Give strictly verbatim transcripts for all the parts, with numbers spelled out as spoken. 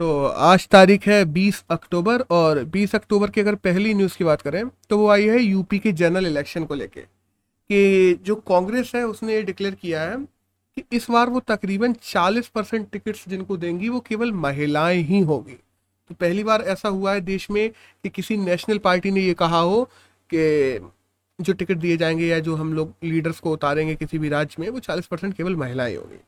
तो आज तारीख है बीस अक्टूबर और बीस अक्टूबर की अगर पहली न्यूज़ की बात करें तो वो आई है यूपी के जनरल इलेक्शन को लेके कि जो कांग्रेस है उसने ये डिक्लेयर किया है कि इस बार वो तकरीबन चालीस परसेंट टिकट्स जिनको देंगी वो केवल महिलाएं ही होंगी। तो पहली बार ऐसा हुआ है देश में कि किसी नेशनल पार्टी ने ये कहा हो कि जो टिकट दिए जाएंगे या जो हम लोग लीडर्स को उतारेंगे किसी भी राज्य में वो चालीस परसेंट केवल महिलाएं होंगी।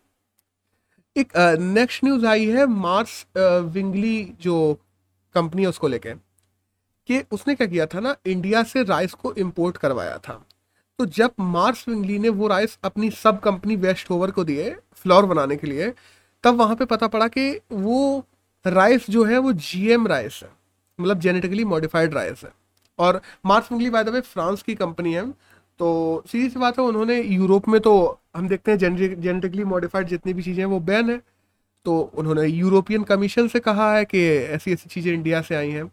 एक नेक्स्ट uh, न्यूज़ आई है मार्स विंगली uh, जो कंपनी है उसको लेके कि उसने क्या किया था ना, इंडिया से राइस को इंपोर्ट करवाया था। तो जब मार्स विंगली ने वो राइस अपनी सब कंपनी वेस्टओवर को दिए फ्लोर बनाने के लिए, तब वहाँ पे पता पड़ा कि वो राइस जो है वो जीएम राइस है, मतलब जेनेटिकली मॉडिफाइड राइस है। और Mars Wrigley by the way France की कंपनी है। तो सीधी सी बात है उन्होंने यूरोप में, तो हम देखते हैं जेनेटिकली मॉडिफाइड जितनी भी चीज़ें हैं वो बैन है, तो उन्होंने यूरोपियन कमीशन से कहा है कि ऐसी ऐसी चीज़ें इंडिया से आई हैं।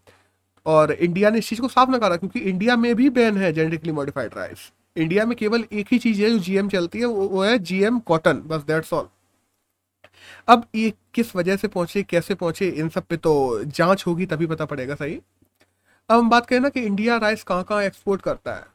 और इंडिया ने इस चीज़ को साफ नकारा क्योंकि इंडिया में भी बैन है जेनेटिकली मॉडिफाइड राइस। इंडिया में केवल एक ही चीज़ है जो जीएम चलती है, वो, वो है जीएम कॉटन, बस दैट्स ऑल। अब ये किस वजह से पहुँचे, कैसे पहुँचे, इन सब पे तो जाँच होगी तभी पता पड़ेगा सही। अब हम बात करें ना कि इंडिया राइस कहाँ कहाँ एक्सपोर्ट करता है,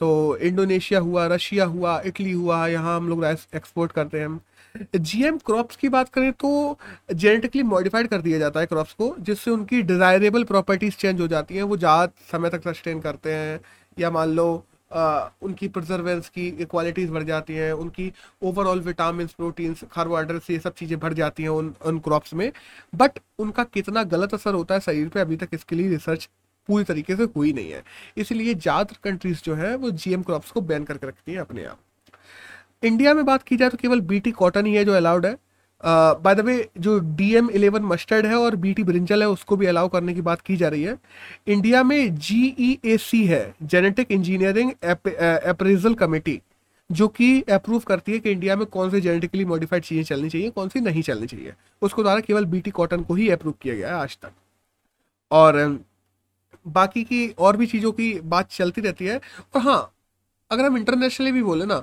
तो इंडोनेशिया हुआ, रशिया हुआ, इटली हुआ, यहाँ हम लोग राइस एक्सपोर्ट करते हैं। जीएम क्रॉप्स की बात करें तो जेनेटिकली मॉडिफाइड कर दिया जाता है क्रॉप्स को, जिससे उनकी डिज़ायरेबल प्रॉपर्टीज़ चेंज हो जाती हैं, वो ज़्यादा समय तक सस्टेन करते हैं, या मान लो आ, उनकी प्रिजर्वेंस की क्वालिटीज़ बढ़ जाती हैं, उनकी ओवरऑल विटामिन, प्रोटीन्स, कार्बोहाइड्रेट्स, ये सब चीज़ें बढ़ जाती हैं उन उन क्रॉप्स में। बट उनका कितना गलत असर होता है शरीर पे, अभी तक इसके लिए रिसर्च पूरी तरीके से हुई नहीं है, इसलिए ज़्यादातर कंट्रीज़ जो है वो जीएम क्रॉप्स को बैन करके रखती हैं अपने आप। इंडिया में बात की जाए तो केवल बीटी कॉटन ही है जो अलाउड है। बाय द वे जो डीएम इलेवन मस्टर्ड है और बीटी ब्रिंजल है उसको भी अलाउ करने की बात की जा रही है। इंडिया में जीईएसी है, जेनेटिक इंजीनियरिंग अप्रेजल कमेटी, जो कि अप्रूव करती है कि इंडिया में कौन से जेनेटिकली मॉडिफाइड चीज़ें चलनी चाहिए, कौन सी नहीं चलनी चाहिए। उसको द्वारा केवल बीटी कॉटन को ही अप्रूव किया गया है आज तक, और बाकी की और भी चीज़ों की बात चलती रहती है। और हाँ, अगर हम इंटरनेशनली भी बोले ना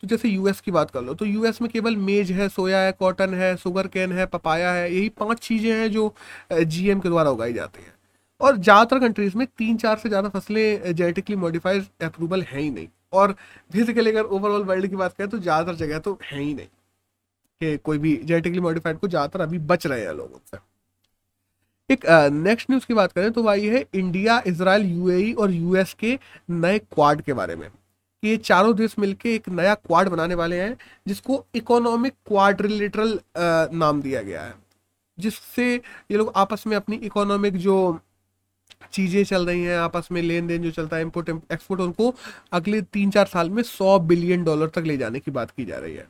तो जैसे यूएस की बात कर लो तो यूएस में केवल मेज है, सोया है, कॉटन है, शुगर कैन है, पपाया है, यही पांच चीज़ें हैं जो जीएम के द्वारा उगाई जाती हैं। और ज़्यादातर कंट्रीज़ में तीन चार से ज़्यादा फसलें जेनेटिकली मॉडिफाइड अप्रूवल है ही नहीं, और बेसिकली अगर ओवरऑल वर्ल्ड की बात करें तो ज़्यादातर जगह तो है ही नहीं कि कोई भी जेनेटिकली मॉडिफाइड को, ज़्यादातर अभी बच रहे हैं लोग उससे। एक नेक्स्ट uh, न्यूज़ की बात करें तो वह ये है इंडिया, इजराइल, यूएई और यूएस के नए क्वाड के बारे में कि ये चारों देश मिलकर एक नया क्वाड बनाने वाले हैं जिसको इकोनॉमिक क्वाड्रिलेटरल uh, नाम दिया गया है, जिससे ये लोग आपस में अपनी इकोनॉमिक जो चीज़ें चल रही हैं, आपस में लेन देन जो चलता है, इम्पोर्ट एक्सपोर्ट, उनको अगले तीन चार साल में सौ बिलियन डॉलर तक ले जाने की बात की जा रही है।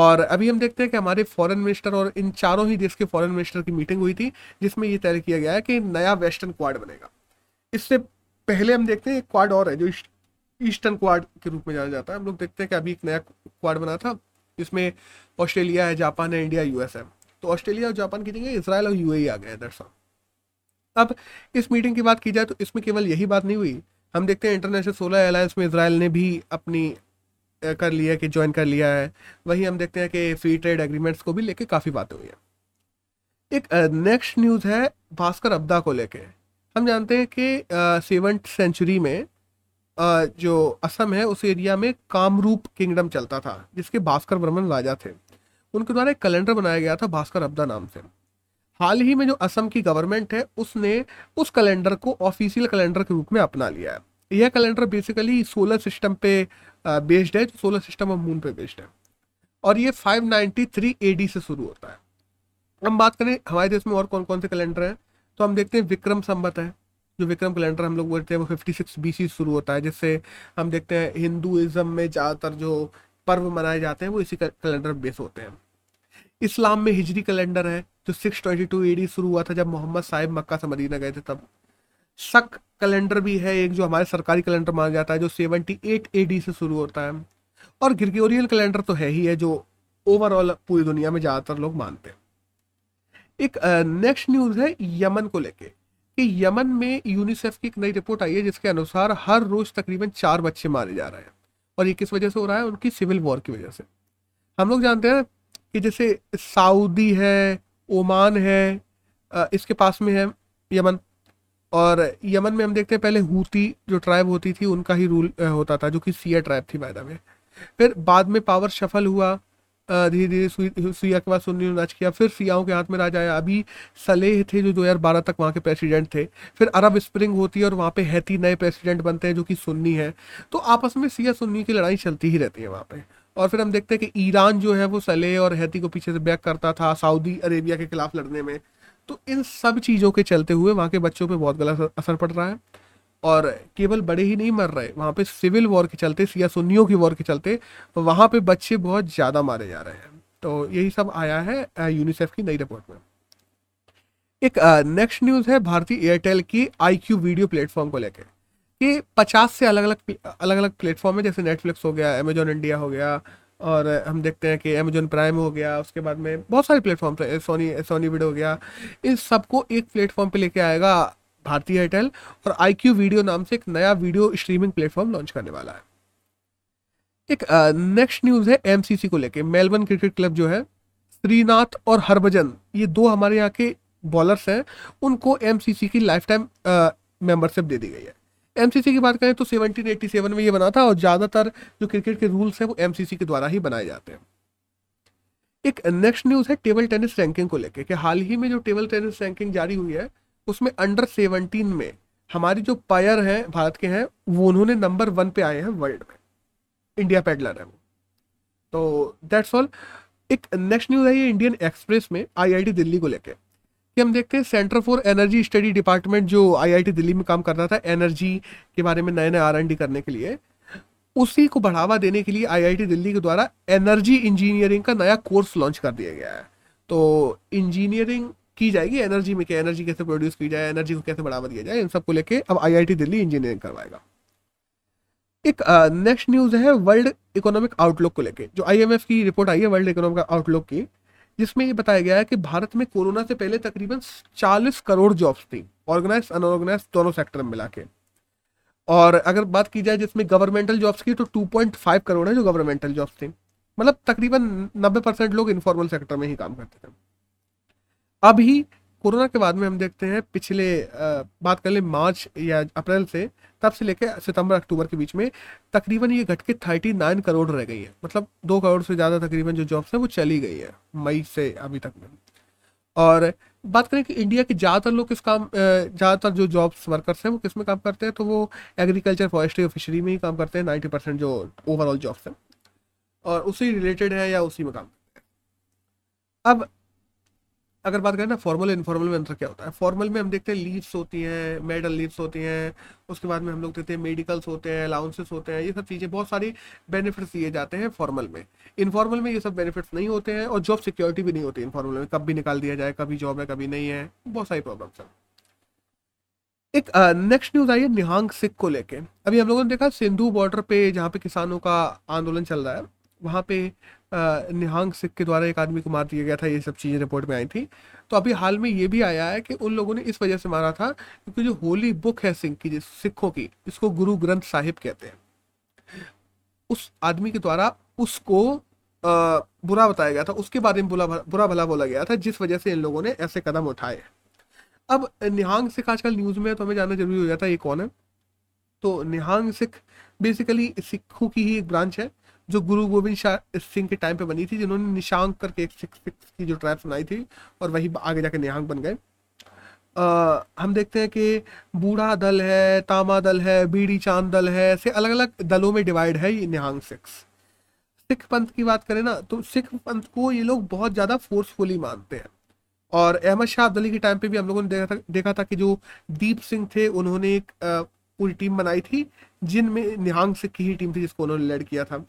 और अभी हम देखते हैं कि हमारे फॉरेन मिनिस्टर और इन चारों ही देश के फॉरेन मिनिस्टर की मीटिंग हुई थी जिसमें ये तय किया गया है कि नया वेस्टर्न क्वाड बनेगा। इससे पहले हम देखते हैं एक क्वाड और है जो ईस्टर्न क्वाड के रूप में जाना जाता है। हम लोग देखते हैं कि अभी एक नया क्वाड बना था जिसमें ऑस्ट्रेलिया है, जापान है, इंडिया, यूएस है। तो ऑस्ट्रेलिया और जापान की जगह इसराइल और यूएई आ गए। अब इस मीटिंग की बात की जाए तो इसमें केवल यही बात नहीं हुई, हम देखते हैं इंटरनेशनल सोलर अलायंस में इसराइल ने भी अपनी कर लिया कि ज्वाइन कर लिया है। वहीं हम देखते हैं कि फ्री ट्रेड एग्रीमेंट्स को भी लेके काफ़ी बातें हुई हैं। एक नेक्स्ट uh, न्यूज़ है भास्कर अब्दा को लेके। हम जानते हैं कि सेवन्थ uh, सेंचुरी में uh, जो असम है उस एरिया में कामरूप किंगडम चलता था जिसके भास्कर वर्मन राजा थे। उनके द्वारा एक कैलेंडर बनाया गया था भास्कर अब्दा नाम से। हाल ही में जो असम की गवर्नमेंट है उसने उस कैलेंडर को ऑफिशियल कैलेंडर के रूप में अपना लिया है। यह कैलेंडर बेसिकली सोलर सिस्टम पे बेस्ड है, जो सोलर सिस्टम और मून पे बेस्ड है, और ये पाँच सौ तिरानवे एडी से शुरू होता है। हम बात करें हमारे देश में और कौन कौन से कैलेंडर हैं तो हम देखते हैं विक्रम संवत है, जो विक्रम कैलेंडर हम लोग बोलते हैं वो छप्पन बीसी से शुरू होता है, जिससे हम देखते हैं हिंदुइज्म में ज़्यादातर जो पर्व मनाए जाते हैं वो इसी कैलेंडर बेस होते हैं। इस्लाम में हिजरी कैलेंडर है जो छह सौ बाईस एडी शुरू हुआ था जब मोहम्मद साहिब मक्का से मदीना गए थे तब। शक कैलेंडर भी है एक जो हमारे सरकारी कैलेंडर माना जाता है जो अठहत्तर एडी से शुरू होता है। और ग्रिगोरियन कैलेंडर तो है ही है जो ओवरऑल पूरी दुनिया में ज़्यादातर लोग मानते हैं। एक नेक्स्ट uh, न्यूज़ है यमन को लेके कि यमन में यूनिसेफ की एक नई रिपोर्ट आई है जिसके अनुसार हर रोज़ तकरीबन चार बच्चे मारे जा रहे हैं, और ये किस वजह से हो रहा है, उनकी सिविल वॉर की वजह से। हम लोग जानते हैं कि जैसे सऊदी है, ओमान है, इसके पास में है यमन, और यमन में हम देखते हैं पहले हूती जो ट्राइब होती थी उनका ही रूल होता था, जो कि सिया ट्राइब थी बाय द वे। फिर बाद में पावर शफल हुआ धीरे धीरे, सिया के बाद सुन्नी ने राज किया, फिर सियाओं के हाथ में राज आया। अभी सलेह थे जो दो हज़ार बारह तक वहाँ के प्रेसिडेंट थे। फिर अरब स्प्रिंग होती है और वहाँ पे हैती नए प्रेसिडेंट बनते हैं जो कि सुन्नी है। तो आपस में सिया सुन्नी की लड़ाई चलती ही रहती है वहाँ पे। और फिर हम देखते हैं कि ईरान जो है वो सलेह और हैती को पीछे से बैक करता था सऊदी अरेबिया के खिलाफ लड़ने में। तो इन सब चीज़ों के चलते हुए वहाँ के बच्चों पर बहुत गलत असर पड़ रहा है। और केवल बड़े ही नहीं मर रहे, वहाँ पे सिविल वॉर के चलते, सिया सुन्नियों की वॉर के चलते वहाँ पे बच्चे बहुत ज़्यादा मारे जा रहे हैं। तो यही सब आया है यूनिसेफ की नई रिपोर्ट में। एक नेक्स्ट न्यूज़ है भारतीय एयरटेल की आईक्यू वीडियो प्लेटफॉर्म को लेकर कि पचास से अलग अलग अलग अलग प्लेटफॉर्म है, जैसे नेटफ्लिक्स हो गया, अमेजॉन इंडिया हो गया, और हम देखते हैं कि अमेजॉन प्राइम हो गया, उसके बाद में बहुत सारे प्लेटफॉर्म थे, सोनी सोनी वीडियो हो गया। इन सबको एक प्लेटफॉर्म पर लेके आएगा भारतीय एयरटेल और आईक्यू वीडियो नाम से एक नया वीडियो स्ट्रीमिंग प्लेटफॉर्म लॉन्च करने वाला है। एक नेक्स्ट न्यूज़ है एमसीसी को लेके। मेलबर्न क्रिकेट क्लब जो है, श्रीनाथ और हरभजन, ये दो हमारे यहाँ के बॉलर्स हैं, उनको एमसीसी की लाइफ टाइम मेंबरशिप दे दी गई है। एमसीसी की बात करें तो सेवनटीन एटी सेवन में ये बना था और ज़्यादातर जो क्रिकेट के रूल्स हैं वो एमसीसी के द्वारा ही बनाए जाते हैं। एक नेक्स्ट न्यूज़ है टेबल टेनिस रैंकिंग को लेके कि हाल ही में जो टेबल टेनिस रैंकिंग जारी हुई है उसमें अंडर सेवनटीन में हमारी जो पायर हैं भारत के हैं वो उन्होंने नंबर वन पे आए हैं वर्ल्ड में, इंडिया पैडलर है वो। तो दैट्स ऑल। एक नेक्स्ट न्यूज़ है ये इंडियन एक्सप्रेस में आईआईटी दिल्ली को लेके कि हम देखते हैं centre for energy study department जो आईआईटी दिल्ली में काम कर रहा था एनर्जी के बारे में नए नए आर एंड डी करने के लिए, उसी को बढ़ावा देने के लिए आईआईटी दिल्ली के द्वारा एनर्जी इंजीनियरिंग का नया कोर्स लॉन्च कर दिया गया है। तो इंजीनियरिंग की जाएगी एनर्जी में, क्या एनर्जी कैसे प्रोड्यूस की जाए, एनर्जी को कैसे बढ़ावा दिया जाए, इन सबको लेके अब आईआईटी दिल्ली इंजीनियरिंग करवाएगा। एक नेक्स्ट uh, न्यूज़ है वर्ल्ड इकोनॉमिक आउटलुक को लेके जो आईएमएफ की रिपोर्ट आई है वर्ल्ड इकोनॉमिक आउटलुक की, जिसमें ये बताया गया है कि भारत में कोरोना से पहले तकरीबन चालीस करोड़ जॉब्स थी, ऑर्गेनाइज अनऑर्गेनाइज दोनों सेक्टर में मिला के। और अगर बात की जाए जिसमें गवर्नमेंटल जॉब्स की तो टू पॉइंट फाइव करोड़ है जो गवर्नमेंटल जॉब्स थी, मतलब तकरीबन नब्बे परसेंट लोग इन्फॉर्मल सेक्टर में ही काम करते थे। अभी कोरोना के बाद में हम देखते हैं पिछले आ, बात कर ले मार्च या अप्रैल से, तब से लेकर सितंबर अक्टूबर के बीच में तकरीबन ये घट के थर्टी नाइन करोड़ रह गई है, मतलब दो करोड़ से ज़्यादा तकरीबन जो जॉब्स हैं वो चली गई है मई से अभी तक में। और बात करें कि इंडिया के ज़्यादातर लोग किस काम ज़्यादातर जो जॉब्स वर्कर्स हैं वो किस में काम करते हैं, तो वो एग्रीकल्चर, फॉरेस्ट्री और फिशरी में ही काम करते हैं। नाइन्टी परसेंट जो ओवरऑल जॉब्स हैं और उसी रिलेटेड है या उसी में काम करते हैं। अब अगर बात करें ना फॉर्मल इनफॉर्मल में अंतर क्या होता है, फॉर्मल में हम देखते हैं लीव्स होती हैं, मेडिकल लीव्स होती हैं, उसके बाद में हम लोग देते हैं मेडिकल्स होते हैं, अलाउंसेस होते हैं, ये सब चीज़ें बहुत सारी बेनिफिट्स दिए जाते हैं फॉर्मल में। इनफॉर्मल में ये सब बेनिफिट्स नहीं होते हैं और जॉब सिक्योरिटी भी नहीं होती इनफॉर्मल में, कब भी निकाल दिया जाए, कभी जॉब है कभी नहीं है, बहुत सारी प्रॉब्लम्स हैं। एक नेक्स्ट न्यूज़ आई है निहांग सिख को लेके। अभी हम लोगों ने देखा सिंधु बॉर्डर पे जहाँ पे किसानों का आंदोलन चल रहा है वहाँ पे निहांग सिख के द्वारा एक आदमी को मार दिया गया था, ये सब चीज़ें रिपोर्ट में आई थी। तो अभी हाल में ये भी आया है कि उन लोगों ने इस वजह से मारा था क्योंकि जो होली बुक है सिख की, सिखों की, इसको गुरु ग्रंथ साहिब कहते हैं, उस आदमी के द्वारा उसको आ, बुरा बताया गया था, उसके बारे में बुरा बुरा भला बोला गया था, जिस वजह से इन लोगों ने ऐसे कदम उठाए। अब निहांग सिख आजकल न्यूज़ में है तो हमें जानना जरूरी हो जाता है ये कौन है। तो निहांग सिख बेसिकली सिखों की ही एक ब्रांच है जो गुरु गोविंद शाह सिंह के टाइम पे बनी थी, जिन्होंने निशांग करके एक सिख सिख की जो ट्राइब सुनाई थी और वही आगे जाके निहांग बन गए। हम देखते हैं कि बूढ़ा दल है, तामा दल है, बीड़ी चांद दल है, ऐसे अलग अलग दलों में डिवाइड है ये निहांग सिख। सिख पंथ की बात करें ना तो सिख पंथ को ये लोग बहुत ज़्यादा फोर्सफुली मानते हैं। और अहमद शाह अब्द अली के टाइम पर भी हम लोगों ने देखा था देखा था कि जो दीप सिंह थे उन्होंने एक पूरी टीम बनाई थी जिनमें निहांग सिख की ही टीम थी जिसको उन्होंने लीड किया था।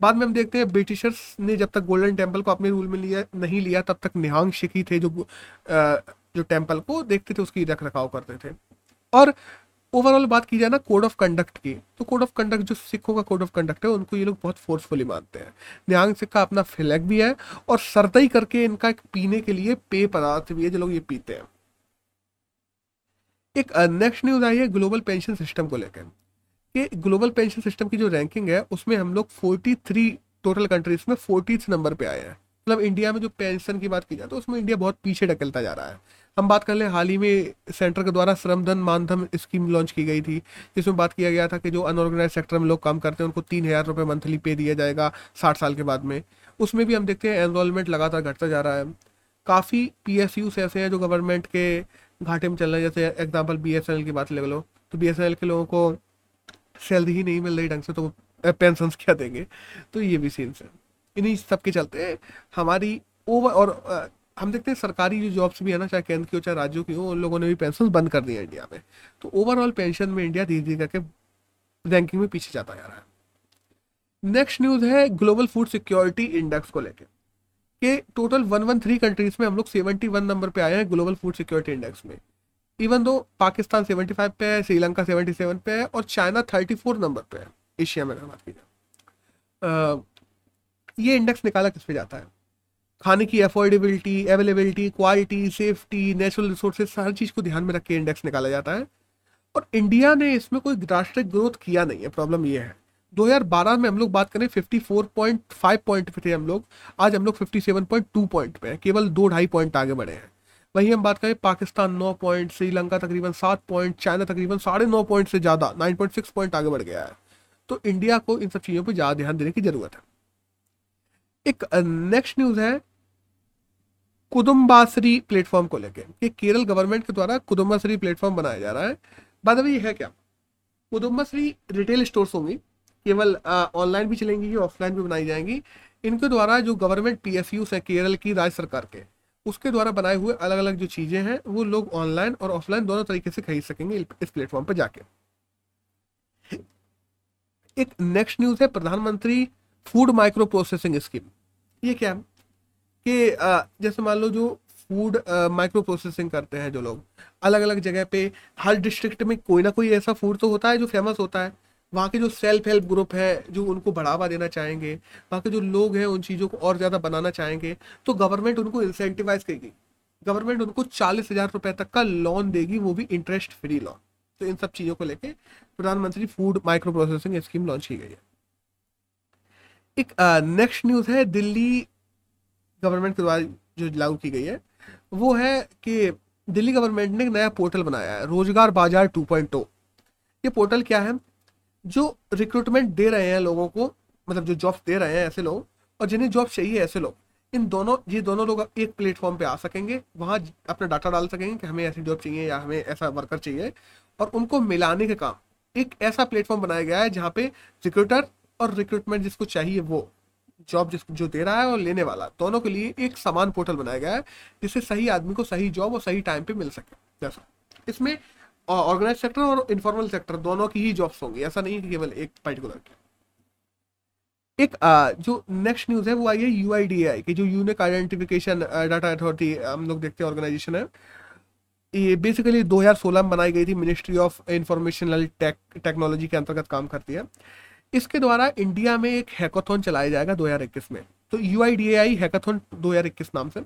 बाद में हम देखते हैं ब्रिटिशर्स ने जब तक गोल्डन टेम्पल को अपने रूल में लिया नहीं लिया तब तक निहांग सिख ही थे जो जो टेम्पल को देखते थे, उसकी रख रखाव करते थे। और ओवरऑल बात की जाए ना कोड ऑफ कंडक्ट की, तो कोड ऑफ कंडक्ट जो सिखों का कोड ऑफ कंडक्ट है उनको ये लोग बहुत फोर्सफुली मानते हैं। निहांग सिख का अपना फ्लैग भी है और सरदई करके इनका एक पीने के लिए पेय पदार्थ भी है जो लोग ये पीते हैं। एक नेक्स्ट न्यूज़ आई है ग्लोबल पेंशन सिस्टम को लेकर कि ग्लोबल पेंशन सिस्टम की जो रैंकिंग है उसमें हम लोग तैंतालीस टोटल कंट्रीज़ में फोर्टीथ नंबर पे आए हैं। मतलब इंडिया में जो पेंशन की बात की जाए तो उसमें इंडिया बहुत पीछे ढकेलता जा रहा है। हम बात कर ले, हाल ही में सेंटर के द्वारा श्रम धन मानधन स्कीम लॉन्च की गई थी, जिसमें बात किया गया था कि जो अनऑर्गेनाइज सेक्टर में लोग काम करते हैं उनको तीन हज़ार रुपये मंथली पे दिया जाएगा साठ साल के बाद में। उसमें भी हम देखते हैं एनरोलमेंट लगातार घटता जा रहा है। काफ़ी पी एस यूस ऐसे हैं जो गवर्नमेंट के घाटे में चल रहे हैं, जैसे example B S N L की बात ले लो, तो बी एस एन एल के लोगों को सैलरी ही नहीं मिल रही ढंग से, तो पेंशन क्या देंगे। तो ये भी सीन्स हैं। इन्हीं सबके चलते हमारी ओवर, और हम देखते हैं सरकारी जो जॉब्स भी है ना, चाहे केंद्र की हो चाहे राज्यों की हो, उन लोगों ने भी पेंशन बंद कर दी है इंडिया में। तो ओवरऑल पेंशन में इंडिया धीरे धीरे करके रैंकिंग में पीछे जाता जा रहा है। नेक्स्ट न्यूज़ है ग्लोबल फूड सिक्योरिटी इंडेक्स को लेकर के, टोटल एक सौ तेरह कंट्रीज़ में हम लोग इकहत्तर नंबर पे आए हैं ग्लोबल फूड सिक्योरिटी इंडेक्स में। इवन दो पाकिस्तान पचहत्तर पे है, श्रीलंका सतहत्तर पे है और चाइना चौंतीस नंबर पे है एशिया में। बात की जाए ये इंडेक्स निकाला किस पे जाता है, खाने की affordability, availability, quality, safety, natural resources, हर चीज़ को ध्यान में रख के इंडेक्स निकाला जाता है। और इंडिया ने इसमें कोई राष्ट्रीय ग्रोथ किया नहीं है। प्रॉब्लम ये है दो हज़ार बारह में हम लोग बात करें चौवन पॉइंट पाँच पॉइंट पे थे हम लोग, आज हम लोग सत्तावन पॉइंट दो पॉइंट पे हैं, केवल दो ढाई पॉइंट आगे बढ़े हैं। वहीं हम बात करें पाकिस्तान नौ पॉइंट, श्रीलंका तकरीबन सात पॉइंट, चाइना तकरीबन साढ़े नौ पॉइंट से ज़्यादा नाइन पॉइंट सिक्स पॉइंट आगे बढ़ गया है। तो इंडिया को इन सब चीज़ों पर ज़्यादा ध्यान देने की ज़रूरत है। एक नेक्स्ट न्यूज़ है कुदुम्बाश्री प्लेटफॉर्म को लेकर के, केरल गवर्नमेंट के द्वारा कुदुम्बाश्री प्लेटफॉर्म बनाया जा रहा है। बाद में ये है क्या, कुदुम्बाश्री रिटेल स्टोर्स होंगी, केवल ऑनलाइन भी चलेंगी ये, ऑफलाइन भी बनाई जाएंगी। इनके द्वारा जो गवर्नमेंट पी एस यूस है केरल की राज्य सरकार के, उसके द्वारा बनाए हुए अलग अलग जो चीज़ें हैं वो लोग ऑनलाइन और ऑफलाइन दोनों तरीके से खरीद सकेंगे इस प्लेटफॉर्म पर जाके। एक नेक्स्ट न्यूज़ है प्रधानमंत्री फूड माइक्रो प्रोसेसिंग स्कीम। ये क्या है कि जैसे मान लो जो फूड माइक्रो प्रोसेसिंग करते हैं जो लोग, अलग अलग जगह पे हर डिस्ट्रिक्ट में कोई ना कोई ऐसा फूड तो होता है जो फेमस होता है, वहाँ के जो सेल्फ हेल्प ग्रुप है जो उनको बढ़ावा देना चाहेंगे, वहाँ के जो लोग हैं उन चीज़ों को और ज़्यादा बनाना चाहेंगे, तो गवर्नमेंट उनको इंसेंटिवाइज करेगी। गवर्नमेंट उनको चालीस हज़ार रुपये तक का लोन देगी, वो भी इंटरेस्ट फ्री लोन। तो इन सब चीज़ों को लेकर प्रधानमंत्री food micro processing scheme launch की गई है। एक नेक्स्ट uh, न्यूज़ है दिल्ली गवर्नमेंट के द्वारा जो लागू की गई है, वो है कि दिल्ली गवर्नमेंट ने एक नया पोर्टल बनाया है रोजगार बाजार टू पॉइंट ओ। ये पोर्टल क्या है, जो रिक्रूटमेंट दे रहे हैं लोगों को, मतलब जो जॉब्स दे रहे हैं ऐसे लोग और जिन्हें जॉब चाहिए ऐसे लोग, इन दोनों ये दोनों लोग एक प्लेटफॉर्म पे आ सकेंगे, वहाँ अपना डाटा डाल सकेंगे कि हमें ऐसी जॉब चाहिए या हमें ऐसा वर्कर चाहिए, और उनको मिलाने का काम एक ऐसा प्लेटफॉर्म बनाया गया है जहाँ पे रिक्रूटर और रिक्रूटमेंट जिसको चाहिए वो, जॉब जिसको जो दे रहा है और लेने वाला, दोनों के लिए एक समान पोर्टल बनाया गया है जिससे सही आदमी को सही जॉब और सही टाइम पे मिल सके। जैसा इसमें ऑर्गेनाइज सेक्टर और इनफॉर्मल सेक्टर दोनों की ही जॉब्स होंगी, ऐसा नहीं कि केवल एक पर्टिकुलर की। एक आ, जो नेक्स्ट न्यूज़ है वो आई है यू आई डी आई की, जो यूनिक आइडेंटिफिकेशन डाटा अथॉरिटी हम लोग देखते हैं ऑर्गेनाइजेशन है। ये बेसिकली दो हज़ार सोलह में बनाई गई थी, मिनिस्ट्री ऑफ इंफॉर्मेशनल टेक्नोलॉजी के अंतर्गत काम करती है। इसके द्वारा इंडिया में एक हैकाथॉन चलाया जाएगा दो हज़ार इक्कीस में, तो U I D A I hackathon दो हज़ार इक्कीस नाम से।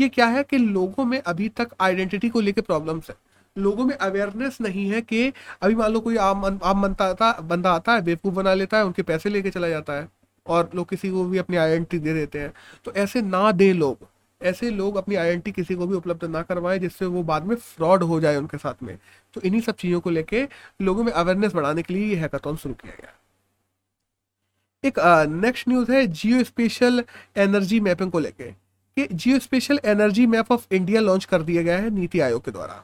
ये क्या है कि लोगों में अभी तक आइडेंटिटी को लेकर प्रॉब्लम्स है, लोगों में अवेयरनेस नहीं है कि अभी मान लो कोई आम आम बनता आता बंदा आता है, बेवकूफ़ बना लेता है, उनके पैसे लेके चला जाता है और लोग किसी को भी अपनी आइडेंटिटी दे देते हैं। तो ऐसे ना दें लोग, ऐसे लोग अपनी आइडेंटिटी किसी को भी उपलब्ध ना करवाएं जिससे वो बाद में फ्रॉड हो जाए उनके साथ में। तो इन्हीं सब चीज़ों को लेकर लोगों में अवेयरनेस बढ़ाने के लिए ये हैकाथॉन शुरू किया गया। एक नेक्स्ट uh, न्यूज़ है जियो स्पेशल एनर्जी मैपिंग को लेके कि geospatial energy map of India launch कर दिया गया है नीति आयोग के द्वारा,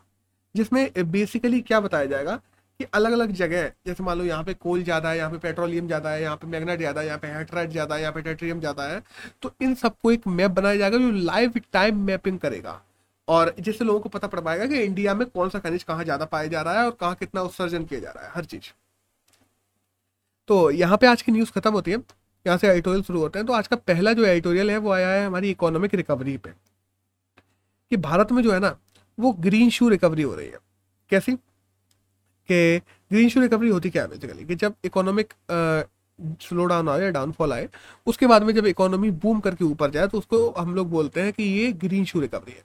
जिसमें बेसिकली क्या बताया जाएगा कि अलग अलग जगह, जैसे मान लो यहाँ पे कोल ज़्यादा है, यहाँ पे पेट्रोलियम ज़्यादा है, यहाँ पे मैग्नेट ज़्यादा है, यहाँ पे हेटराइट ज़्यादा है, यहाँ पे टेट्रियम ज़्यादा है, तो इन सबको एक मैप बनाया जाएगा जो लाइव टाइम मैपिंग करेगा, और जिससे लोगों को पता पड़ पाएगा कि इंडिया में कौन सा खनिज कहाँ ज़्यादा पाया जा रहा है और कहाँ कितना उत्सर्जन किया जा रहा है हर चीज़। तो यहाँ पे आज की न्यूज़ खत्म होती है, यहाँ से एडिटोरियल शुरू होते हैं। तो आज का पहला जो एडिटोरियल है वो आया है हमारी इकोनॉमिक रिकवरी पे कि भारत में जो है ना वो ग्रीन शू रिकवरी हो रही है। कैसी कि ग्रीन शू रिकवरी होती क्या है बेसिकली कि जब इकोनॉमिक स्लो डाउन आए या डाउनफॉल आए, उसके बाद में जब इकोनॉमी बूम करके ऊपर जाए तो उसको हम लोग बोलते हैं कि ये ग्रीन शू रिकवरी है।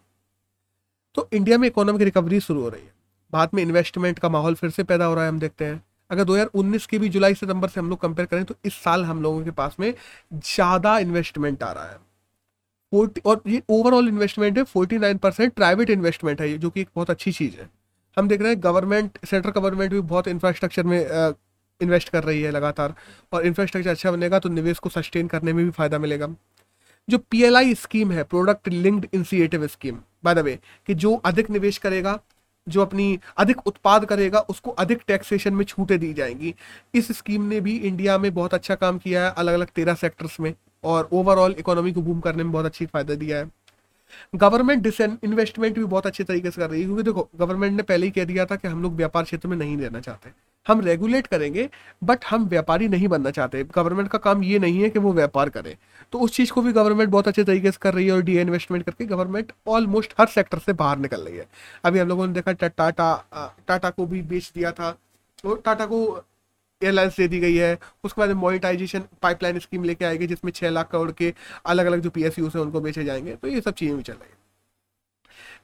तो इंडिया में इकोनॉमिक रिकवरी शुरू हो रही है, भारत में इन्वेस्टमेंट का माहौल फिर से पैदा हो रहा है। हम देखते हैं अगर दो हज़ार उन्नीस के भी जुलाई सितंबर से हम लोग कंपेयर करें तो इस साल हम लोगों के पास में ज़्यादा इन्वेस्टमेंट आ रहा है। फोर्टी और ये ओवरऑल इन्वेस्टमेंट है forty nine percent private investment है, जो कि एक बहुत अच्छी चीज़ है। हम देख रहे हैं गवर्नमेंट सेंट्रल गवर्नमेंट भी बहुत इंफ्रास्ट्रक्चर में इन्वेस्ट कर रही है लगातार, और इंफ्रास्ट्रक्चर अच्छा बनेगा तो निवेश को सस्टेन करने में भी फ़ायदा मिलेगा। जो पी एल आई स्कीम है, product linked initiative scheme, by the way, कि जो अधिक निवेश करेगा, जो अपनी अधिक उत्पाद करेगा, उसको अधिक टैक्सेशन में छूटें दी जाएंगी। इस स्कीम ने भी इंडिया में बहुत अच्छा काम किया है अलग अलग तेरह सेक्टर्स में, और ओवरऑल इकोनॉमी को बूम करने में बहुत अच्छी फायदा दिया है। गवर्नमेंट डिस इन्वेस्टमेंट भी बहुत अच्छे तरीके से कर रही है, क्योंकि देखो गवर्नमेंट ने पहले ही कह दिया था कि हम लोग व्यापार क्षेत्र में नहीं देना चाहते, हम रेगुलेट करेंगे बट हम व्यापारी नहीं बनना चाहते। गवर्नमेंट का काम ये नहीं है कि वो व्यापार करे, तो उस चीज़ को भी गवर्नमेंट बहुत अच्छे तरीके से कर रही है, और डी इन्वेस्टमेंट करके गवर्नमेंट ऑलमोस्ट हर सेक्टर से बाहर निकल रही है। अभी हम लोगों ने देखा टाटा टाटा को भी बेच दिया था, और टाटा को एयरलाइंस दे दी गई है। उसके बाद मोनेटाइजेशन पाइपलाइन स्कीम लेके आएगी, जिसमें छः लाख करोड़ के अलग अलग जो पी एस यूज हैं उनको बेचे जाएंगे। तो ये सब चीज़ें भी चल रही है।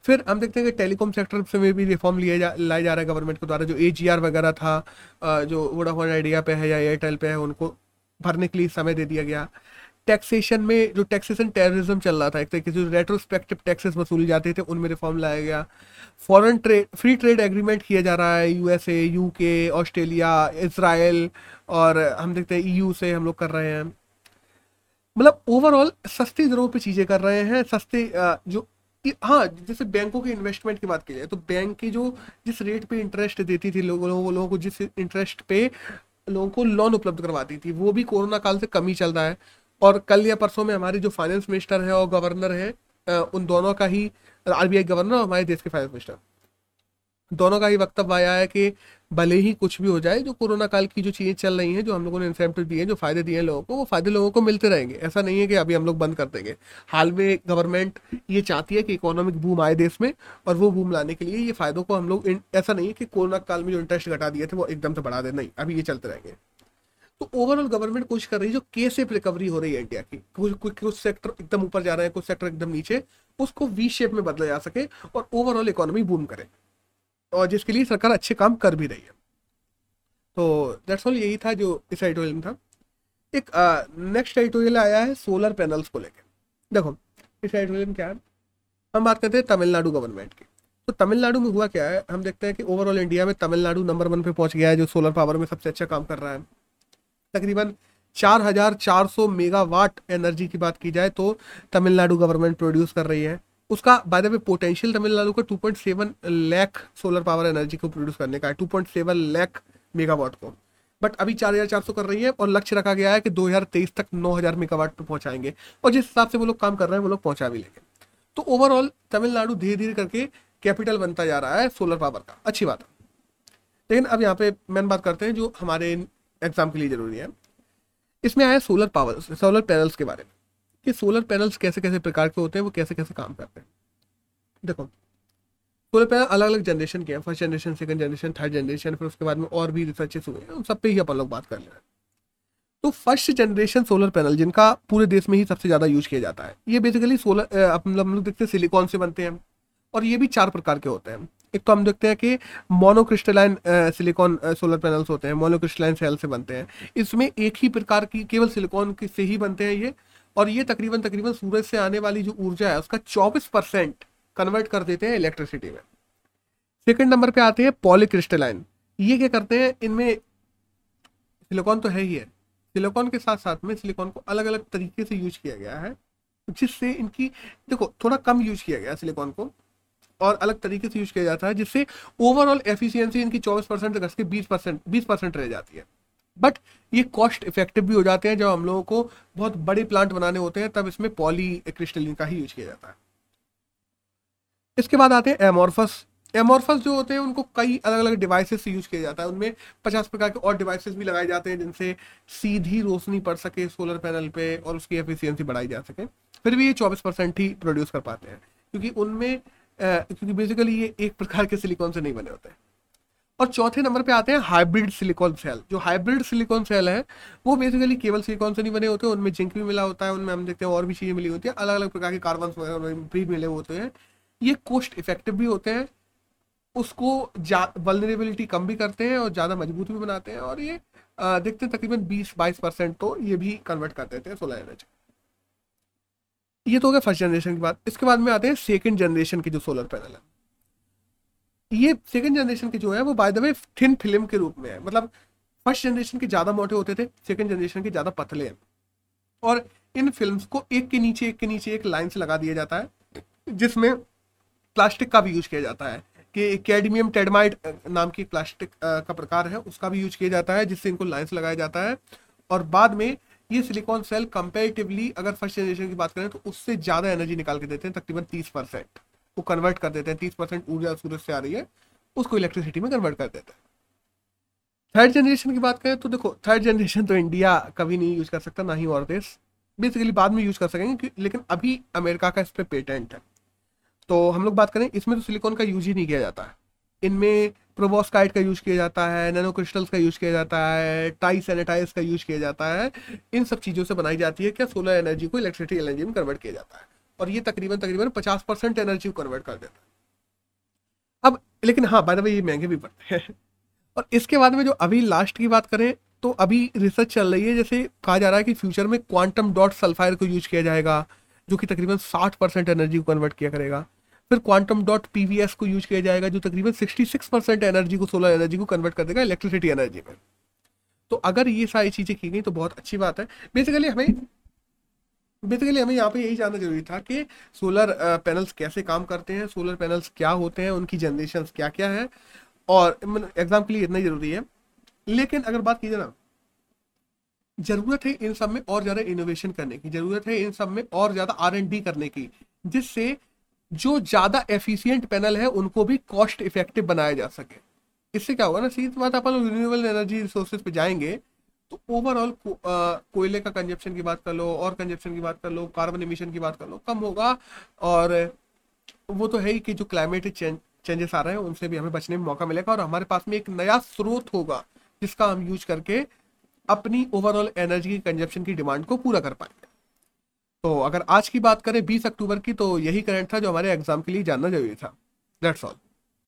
फिर हम देखते हैं कि टेलीकॉम सेक्टर से में भी रिफॉर्म लिए जा लाया जा रहा है गवर्नमेंट के द्वारा। जो ए जी आर वगैरह था, जो वोडाफोन आइडिया पे है या एयरटेल पे है, उनको भरने के लिए समय दे दिया गया। टैक्सेशन में जो टैक्सेशन टेररिज्म चल रहा था, एक तरीके से जो रेट्रोस्पेक्टिव टैक्सेस वसूले जाते थे, उनमें रिफॉर्म लाया गया। Foreign trade free trade agreement किया जा रहा है यूएसए, यूके, ऑस्ट्रेलिया, इसराइल, और हम देखते हैं ईयू से हम लोग कर रहे हैं। मतलब ओवरऑल सस्ती दरों पर चीज़ें कर रहे हैं, सस्ते जो हाँ। जैसे बैंकों के इन्वेस्टमेंट की बात की जाए तो बैंक की जो जिस रेट पे इंटरेस्ट देती थी लोगों लोगों लोगों को, जिस इंटरेस्ट पे लोगों को लोन उपलब्ध करवाती थी, वो भी कोरोना काल से कम ही चल रहा है। और कल या परसों में हमारे जो फाइनेंस मिनिस्टर है और गवर्नर है, उन दोनों का ही, आरबीआई गवर्नर और हमारे देश के फाइनेंस मिनिस्टर, दोनों का ही वक्तव्य आया है कि भले ही कुछ भी हो जाए, जो कोरोना काल की जो चीज़ें चल रही हैं, जो हम लोगों ने इंसेंटिव दिए हैं, जो फ़ायदे दिए हैं लोगों को, वो फ़ायदे लोगों को मिलते रहेंगे। ऐसा नहीं है कि अभी हम लोग बंद कर देंगे। हाल में गवर्नमेंट ये चाहती है कि इकोनॉमिक बूम आए देश में, और वो बूम लाने के लिए ये फ़ायदों को हम लोग, ऐसा नहीं है कि कोरोना काल में जो इंटरेस्ट घटा दिए थे वो एकदम से बढ़ा दे, नहीं, अभी ये चलते रहेंगे। तो ओवरऑल गवर्नमेंट कोशिश कर रही है, जो केस शेप रिकवरी हो रही है इंडिया की, कुछ कुछ सेक्टर एकदम ऊपर जा रहे हैं, कुछ सेक्टर एकदम नीचे, उसको वी शेप में बदला जा सके और ओवरऑल इकोनॉमी बूम करे, और जिसके लिए सरकार अच्छे काम कर भी रही है। तो दैट्स ऑल, यही था जो इस एडिटोरियल में था। एक नेक्स्ट एडिटोरियल आया है सोलर पैनल्स को लेकर। देखो इस एडिटोरियल में क्या है, हम बात करते हैं तमिलनाडु गवर्नमेंट की। तो तमिलनाडु में हुआ क्या है, हम देखते हैं कि ओवरऑल इंडिया में तमिलनाडु नंबर वन पे पहुंच गया है, जो सोलर पावर में सबसे अच्छा काम कर रहा है। तकरीबन चार हज़ार चार सौ मेगावाट एनर्जी की बात की जाए तो तमिलनाडु गवर्नमेंट प्रोड्यूस कर रही है। उसका by the way potential Tamil Nadu का two point seven lakh solar power energy को प्रोड्यूस करने का है, two point seven lakh megawatt को, बट अभी फोर थाउज़ेंड फोर हंड्रेड कर रही है, और लक्ष्य रखा गया है कि दो हज़ार तेईस तक नौ हज़ार मेगावाट पे पहुंचाएंगे, और जिस हिसाब से वो लोग काम कर रहे हैं वो लोग पहुंचा भी लेंगे। तो ओवरऑल तमिलनाडु धीरे धीरे करके कैपिटल बनता जा रहा है सोलर पावर का, अच्छी बात है। लेकिन अब यहाँ पे मेन बात करते हैं जो हमारे एग्जाम के लिए ज़रूरी है। इसमें आया सोलर पावर, सोलर पैनल्स के बारे में कि सोलर पैनल्स कैसे कैसे प्रकार के होते हैं, वो कैसे कैसे काम करते हैं। देखो सोलर पैनल अलग अलग जनरेशन के हैं, first generation, second generation, third generation, फिर उसके बाद में और भी रिसर्चेस हुए हैं, उन सब पे ही अपन लोग बात कर ले रहे हैं। तो फर्स्ट जनरेशन सोलर पैनल, जिनका पूरे देश में ही सबसे ज़्यादा यूज किया जाता है, ये बेसिकली सोलर हम लोग देखते हैं सिलिकॉन से बनते हैं, और ये भी चार प्रकार के होते हैं। एक तो हम देखते हैं कि मोनोक्रिस्टलाइन सिलिकॉन सोलर पैनल्स होते हैं, मोनोक्रिस्टलाइन सेल से बनते हैं, इसमें एक ही प्रकार की केवल सिलिकॉन से ही बनते हैं ये, और ये तकरीबन तकरीबन सूरज से आने वाली जो ऊर्जा है उसका चौबीस परसेंट कन्वर्ट कर देते हैं इलेक्ट्रिसिटी में। सेकंड नंबर पे आते हैं पॉलीक्रिस्टलाइन। ये क्या करते हैं, इनमें सिलिकॉन तो है ही है, सिलिकॉन के साथ साथ में सिलिकॉन को अलग अलग तरीके से यूज किया गया है, जिससे इनकी, देखो थोड़ा कम यूज किया गया सिलिकॉन को, और अलग तरीके से यूज किया जाता है, जिससे ओवरऑल एफिशिएंसी इनकी चौबीस परसेंट घट के बीस परसेंट बीस परसेंट रह जाती है। बट ये कॉस्ट इफेक्टिव भी हो जाते हैं, जब हम लोगों को बहुत बड़े प्लांट बनाने होते हैं तब इसमें पॉली क्रिस्टलिन का ही यूज किया जाता है। इसके बाद आते हैं एमोर्फस। एमोर्फस जो होते हैं उनको कई अलग अलग डिवाइसेस से यूज किया जाता है, उनमें पचास प्रकार के और डिवाइसेस भी लगाए जाते हैं जिनसे सीधी रोशनी पड़ सके सोलर पैनल पे और उसकी एफिशिएंसी बढ़ाई जा सके। फिर भी ये चौबीस परसेंट ही प्रोड्यूस कर पाते हैं, क्योंकि उनमें क्योंकि बेसिकली ये एक प्रकार के सिलिकॉन से नहीं बने होते हैं। और चौथे नंबर पे आते हैं हाइब्रिड सिलिकॉन सेल। जो हाइब्रिड सिलिकॉन सेल है वो बेसिकली केवल सिलिकॉन से नहीं बने होते, उनमें जिंक भी मिला होता है, उनमें हम देखते हैं और भी चीज़ें मिली होती है, अलग अलग प्रकार के कार्बन वगैरह भी मिले होते हैं। ये कॉस्ट इफेक्टिव भी होते हैं, उसको वल्नरेबिलिटी कम भी करते हैं और ज़्यादा मजबूत भी बनाते हैं, और ये आ, देखते हैं तकरीबन बीस बाईस परसेंट तो ये भी कन्वर्ट कर देते हैं सोलर एनर्जी। ये तो हो गया फर्स्ट जनरेशन की बात। इसके बाद में आते हैं सेकंड जनरेशन के जो सोलर पैनल है। ये सेकंड जनरेशन के जो है वो by the way thin film के रूप में है, मतलब फर्स्ट जनरेशन के ज़्यादा मोटे होते थे, सेकंड जनरेशन के ज़्यादा पतले हैं। और इन फिल्म्स को एक के नीचे एक के नीचे एक लाइन से लगा दिया जाता है, जिसमें प्लास्टिक का भी यूज किया जाता है कि कैडमियम टेडमाइट नाम की प्लास्टिक का प्रकार है, उसका भी यूज किया जाता है, जिससे इनको लाइंस लगाया जाता है। और बाद में ये सिलिकॉन सेल कंपेरेटिवली अगर फर्स्ट जनरेशन की बात करें तो उससे ज़्यादा एनर्जी निकाल के देते हैं, तकरीबन तीस परसेंट वो कन्वर्ट कर देते हैं। तीस परसेंट ऊर्जा सूरज से आ रही है उसको इलेक्ट्रिसिटी में कन्वर्ट कर देते हैं। थर्ड जनरेशन की बात करें तो देखो, थर्ड जनरेशन तो इंडिया कभी नहीं यूज कर सकता, ना ही और देश, बेसिकली बाद में यूज कर सकेंगे, लेकिन अभी अमेरिका का इस पर पेटेंट है। तो हम लोग बात करें, इसमें तो सिलिकॉन का यूज ही नहीं किया जाता है, इनमें प्रोवोस्काइट का यूज किया जाता है, नैनो क्रिस्टल्स का यूज किया जाता है, टाई सैनिटाइज का यूज किया जाता है। इन सब चीज़ों से बनाई जाती है क्या, सोलर एनर्जी को इलेक्ट्रिसिटी एनर्जी में कन्वर्ट किया जाता है, और ये तकरीबन तकरीबन पचास परसेंट एनर्जी को कन्वर्ट कर देता है। अब लेकिन हाँ, बाय द वे ये महंगे भी पड़ते हैं। और इसके बाद में जो अभी लास्ट की बात करें तो अभी रिसर्च चल रही है, जैसे कहा जा रहा है कि फ्यूचर में क्वांटम डॉट सल्फाइड को यूज किया जाएगा, जो कि तकरीबन साठ परसेंट एनर्जी को कन्वर्ट किया करेगा। फिर क्वांटम डॉट पीवीएस को यूज किया जाएगा, जो तकरीबन छियासठ परसेंट एनर्जी को, सोलर एनर्जी को कन्वर्ट कर देगा इलेक्ट्रिसिटी एनर्जी में। तो अगर ये सारी चीज़ें की गई तो बहुत अच्छी बात है। बेसिकली हमें बेसिकली हमें यहाँ पे यही जानना जरूरी था कि सोलर पैनल्स कैसे काम करते हैं, सोलर पैनल्स क्या होते हैं, उनकी जनरेशन क्या क्या है, और एग्जाम के लिए इतना ही जरूरी है। लेकिन अगर बात कीजिए ना, जरूरत है इन सब में और ज़्यादा इनोवेशन करने की, जरूरत है इन सब में और ज़्यादा आर एंड डी करने की, जिससे जो ज़्यादा एफिशिएंट पैनल है उनको भी कॉस्ट इफेक्टिव बनाया जा सके। इससे क्या होगा ना, सीधी बात अपन लोग रिन्यूएबल एनर्जी रिसोर्सेज पे जाएंगे तो ओवरऑल को, कोयले का कंजप्शन की बात कर लो, और कंजप्शन की बात कर लो, कार्बन एमिशन की बात कर लो, कम होगा। और वो तो है ही कि जो क्लाइमेटिक चेंज चेंजेस आ रहे हैं उनसे भी हमें बचने में मौका मिलेगा, और हमारे पास में एक नया स्रोत होगा जिसका हम यूज करके अपनी ओवरऑल एनर्जी कंजप्शन की डिमांड को पूरा कर पाएंगे। तो अगर आज की बात करें बीस अक्टूबर की, तो यही करंट था जो हमारे एग्जाम के लिए जानना जरूरी था। That's all.